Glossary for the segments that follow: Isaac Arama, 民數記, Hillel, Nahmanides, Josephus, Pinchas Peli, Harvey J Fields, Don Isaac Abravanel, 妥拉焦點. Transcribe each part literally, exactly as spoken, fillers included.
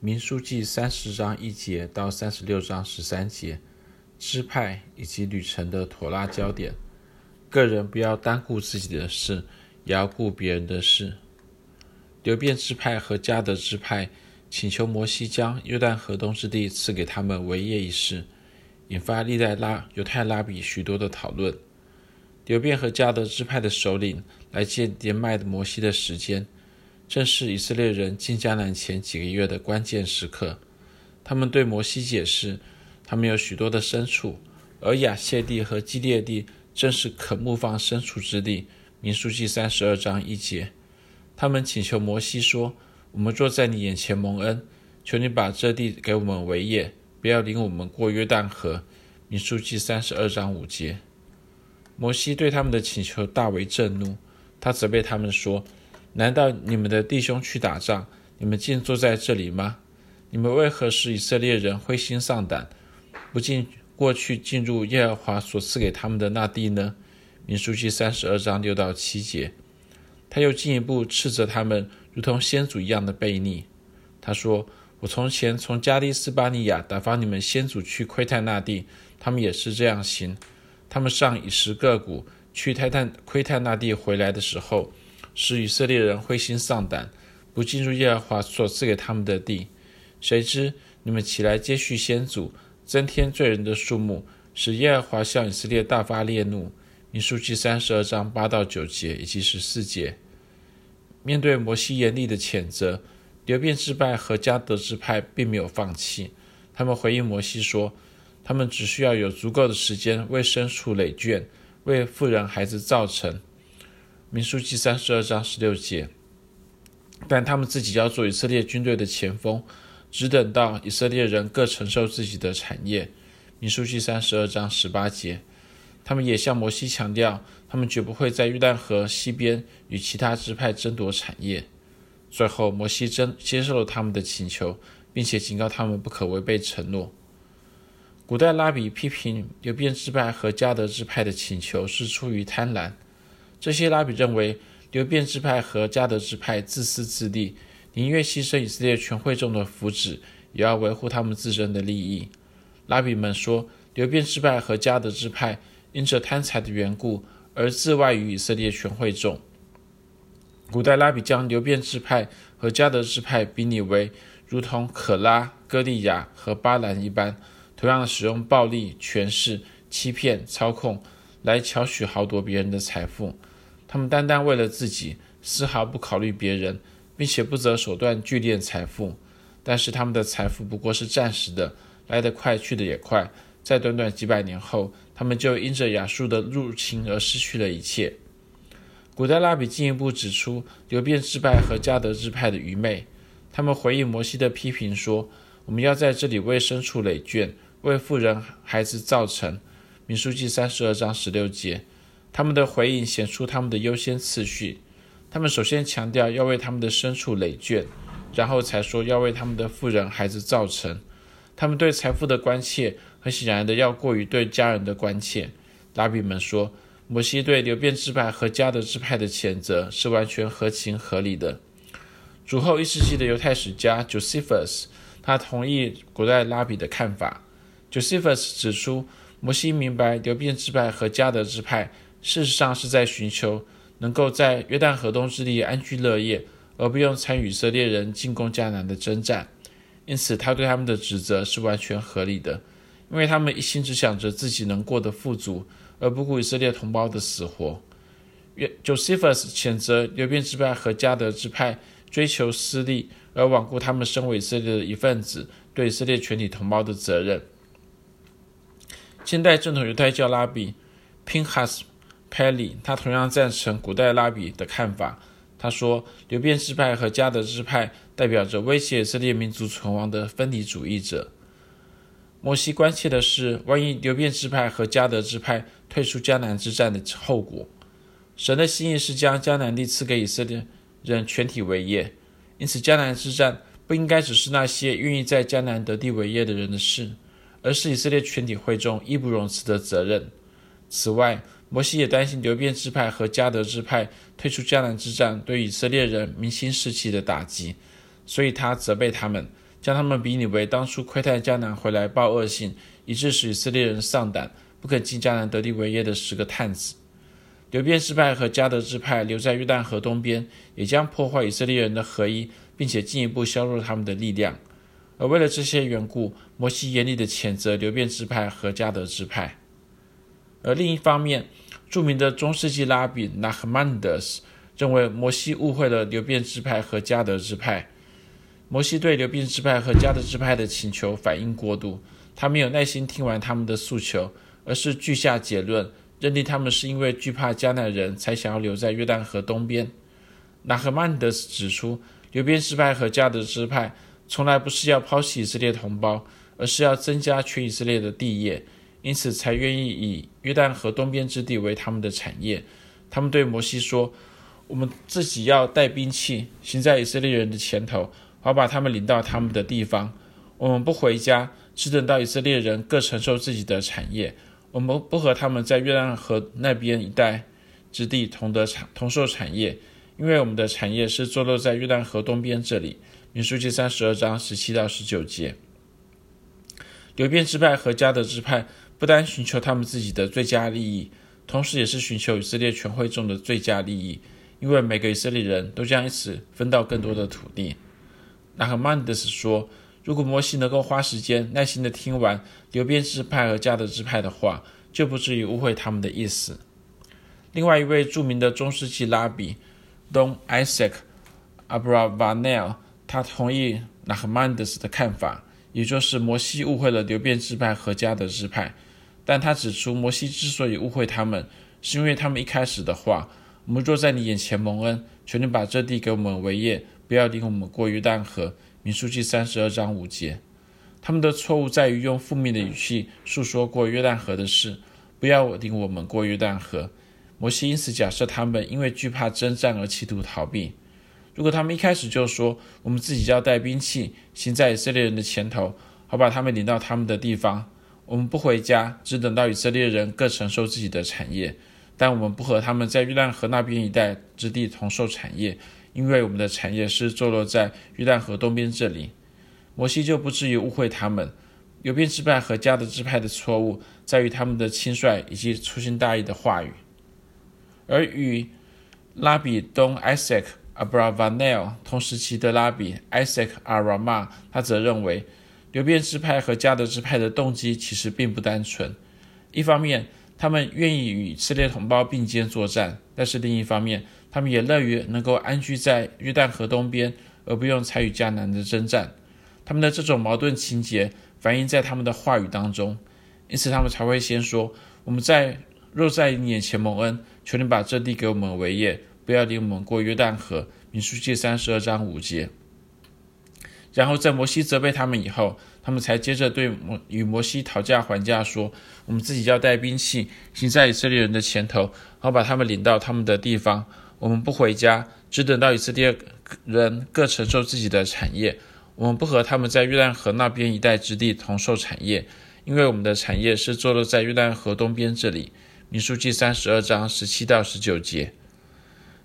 民数记三十章一节到三十六章十三节，支派以及旅程的妥拉焦点。个人不要单顾自己的事，也要顾别人的事。流便支派和迦得支派请求摩西将约旦河东之地赐给他们为业一事，引发历代拉犹太拉比许多的讨论。流便和迦得支派的首领来借年迈的摩西的时间，正是以色列人进迦南前几个月的关键时刻。他们对摩西解释，他们有许多的牲畜，而亚谢地和基列地正是可牧放牲畜之地。民数记三十二章一节，他们请求摩西说：“我们坐在你眼前蒙恩，求你把这地给我们为业，不要领我们过约旦河。”民数记三十二章五节。摩西对他们的请求大为震怒，他责备他们说：“难道你们的弟兄去打仗，你们竟坐在这里吗？你们为何使以色列人灰心丧胆，不尽过去进入耶和华所赐给他们的那地呢？”民数记三十二章六到七节。他又进一步斥责他们如同先祖一样的悖逆。他说：“我从前从加利斯巴尼亚打发你们先祖去窥探那地，他们也是这样行。他们上以实各谷去探探窥探那地回来的时候，使以色列人灰心丧胆，不进入耶和华所赐给他们的地。谁知你们起来接续先祖，增添罪人的数目，使耶和华向以色列大发烈怒。”民数记三十二章八到九节以及十四节。面对摩西严厉的谴责，流便支派和迦得支派并没有放弃。他们回应摩西说，他们只需要有足够的时间为牲畜累圈，为妇人孩子造成。民数记三十二章十六节。但他们自己要做以色列军队的前锋，只等到以色列人各承受自己的产业。民数记三十二章十八节。他们也向摩西强调，他们绝不会在约旦河西边与其他支派争夺产业。最后，摩西接受了他们的请求，并且警告他们不可违背承诺。古代拉比批评流便支派和迦得支派的请求是出于贪婪。这些拉比认为流便支派和迦得支派自私自利，宁愿牺牲以色列全会众的福祉，也要维护他们自身的利益。拉比们说，流便支派和迦得支派因着贪财的缘故而自外于以色列全会众。古代拉比将流便支派和迦得支派比拟为如同可拉、哥利亚和巴兰一般，同样使用暴力、权势、欺骗、操控来巧取豪夺别人的财富。他们单单为了自己，丝毫不考虑别人，并且不择手段聚敛财富。但是他们的财富不过是暂时的，来得快去得也快，在短短几百年后，他们就因着亚述的入侵而失去了一切。古代拉比进一步指出流便支派和迦得支派的愚昧。他们回应摩西的批评说，我们要在这里为牲畜累圈，为妇人孩子造成。民数记三十二章十六节。他们的回应显出他们的优先次序。他们首先强调要为他们的牲畜累圈，然后才说要为他们的妇人孩子造成。他们对财富的关切很显然的要过于对家人的关切。拉比们说，摩西对流便支派和迦得支派的谴责是完全合情合理的。主后一世纪的犹太史家 Josephus 他同意古代拉比的看法。Josephus 指出，摩西明白流便支派和迦得支派事实上是在寻求能够在约旦河东之地安居乐业，而不用参与以色列人进攻迦南的征战。因此他对他们的指责是完全合理的，因为他们一心只想着自己能过得富足，而不顾以色列同胞的死活。 Josephus 谴责流便支派和迦得支派追求私利，而罔顾他们身为以色列的一份子对以色列全体同胞的责任。现代正统犹太教拉比 Pinchas Peli 他同样赞成古代拉比的看法。他说，流便支派和迦得支派代表着威胁以色列民族存亡的分离主义者。摩西关切的是，万一流便支派和迦得支派退出迦南之战的后果。神的心意是将迦南地赐给以色列人全体为业，因此迦南之战不应该只是那些愿意在迦南得地为业的人的事，而是以色列全体会众义不容辞的责任。此外，摩西也担心流便支派和迦得支派退出迦南之战对以色列人民心士气的打击，所以他责备他们，将他们比拟为当初窥探迦南回来报恶信，以致使以色列人丧胆，不肯进迦南得地为业的十个探子。流便支派和迦得支派留在约旦河东边，也将破坏以色列人的合一，并且进一步削弱他们的力量。而为了这些缘故，摩西严厉地谴责流便支派和迦得支派。而另一方面，著名的中世纪拉比拿赫曼德斯认为摩西误会了流便支派和迦得支派。摩西对流便支派和迦得支派的请求反应过度，他没有耐心听完他们的诉求，而是据下结论，认定他们是因为惧怕迦南人才想要留在约旦河东边。拿赫曼德斯指出，流便支派和迦得支派从来不是要抛弃以色列同胞，而是要增加全以色列的地业，因此才愿意以约旦河东边之地为他们的产业。他们对摩西说，我们自己要带兵器，行在以色列人的前头，好把他们领到他们的地方。我们不回家，只等到以色列人各承受自己的产业。我们不和他们在约旦河那边一带之地 同, 得同受产业，因为我们的产业是坐落在约旦河东边这里。民数记三十二章十七到十九节。流便支派和迦得支派不单寻求他们自己的最佳利益，同时也是寻求以色列全会众的最佳利益，因为每个以色列人都将因此分到更多的土地。拿赫曼德斯说，如果摩西能够花时间耐心地听完流便支派和迦得支派的话，就不至于误会他们的意思。另外一位著名的中世纪拉比 Don Isaac Abravanel， 他同意拿赫曼德斯的看法，也就是摩西误会了流便支派和迦得支派。但他指出，摩西之所以误会他们，是因为他们一开始的话，我们若在你眼前蒙恩，求你把这地给我们为业，不要领我们过约旦河。民数记三十二章五节。他们的错误在于用负面的语气述说过约旦河的事，不要领我们过约旦河。摩西因此假设他们因为惧怕征战而企图逃避。如果他们一开始就说，我们自己要带兵器，行在以色列人的前头，好把他们领到他们的地方。我们不回家，只等到以色列人各承受自己的产业。但我们不和他们在约旦河那边一带之地同受产业，因为我们的产业是坐落在约旦河东边这里。摩西就不至于误会他们。流便支派和迦得支派的错误在于他们的轻率以及粗心大意的话语。而与拉比 Don Isaac Abravanel 同时期的拉比 Isaac Arama， 他则认为流便支派和迦得支派的动机其实并不单纯。一方面，他们愿意与以色列同胞并肩作战，但是另一方面，他们也乐于能够安居在约旦河东边，而不用参与迦南的征战。他们的这种矛盾情节反映在他们的话语当中，因此他们才会先说，我们在若在你眼前蒙恩，求你把这地给我们为业，不要领我们过约旦河。民数记三十二章五节。然后在摩西责备他们以后，他们才接着对与摩西讨价还价，说我们自己要带兵器，行在以色列人的前头，好把他们领到他们的地方。我们不回家，只等到以色列人各承受自己的产业。我们不和他们在约旦河那边一带之地同受产业，因为我们的产业是坐落在约旦河东边这里。民数记三十二章十七到十九节。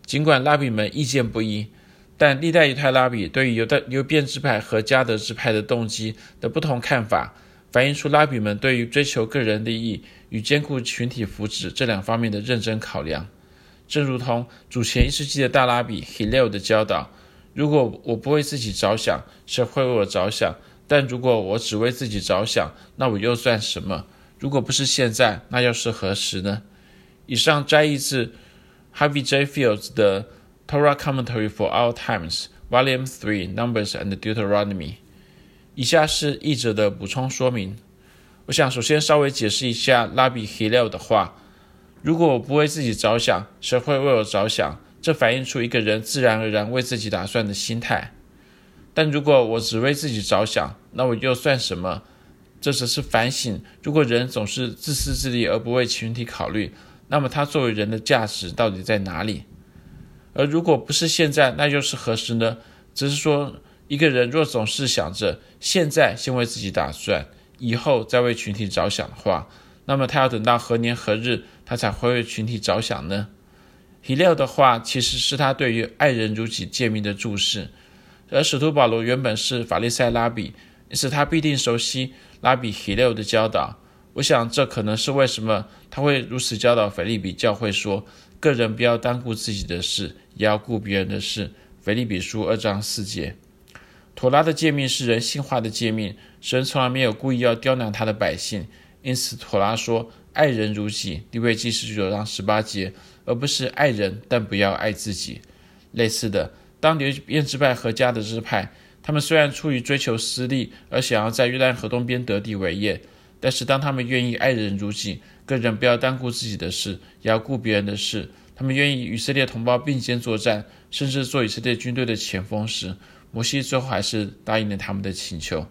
尽管拉比们意见不一，但历代犹太拉比对于流便支派和迦得支派的动机的不同看法，反映出拉比们对于追求个人利益与兼顾群体福祉这两方面的认真考量。正如同主前一世纪的大拉比 Hillel 的教导，如果我不为自己着想，谁会为我着想？但如果我只为自己着想，那我又算什么？如果不是现在，那又是何时呢？以上摘译自 Harvey J Fields 的Torah Commentary for Our Times, Volume three, Numbers and Deuteronomy。 以下是译者的补充说明。我想首先稍微解释一下拉比 Hillel 的话，如果我不为自己着想，谁会为我着想？这反映出一个人自然而然为自己打算的心态。但如果我只为自己着想，那我又算什么？这只是反省，如果人总是自私自利而不为群体考虑，那么他作为人的价值到底在哪里？而如果不是现在，那又是何时呢？只是说，一个人若总是想着现在先为自己打算，以后再为群体着想的话，那么他要等到何年何日，他才会为群体着想呢？Hillel的话其实是他对于爱人如己诫命的注释。而使徒保罗原本是法利赛拉比，因此他必定熟悉拉比希勒的教导。我想这可能是为什么他会如此教导腓立比教会说，个人不要单顾自己的事，也要顾别人的事。腓立比书二章四节。妥拉的诫命是人性化的诫命，神从来没有故意要刁难他的百姓，因此妥拉说爱人如己，利未记十九章十八节，而不是爱人但不要爱自己。类似的，当流变支派和迦得支派，他们虽然出于追求私利而想要在约旦河东边得地为业，但是当他们愿意爱人如己，个人不要单顾自己的事，也要顾别人的事，他们愿意与以色列同胞并肩作战，甚至做以色列军队的前锋时，摩西最后还是答应了他们的请求。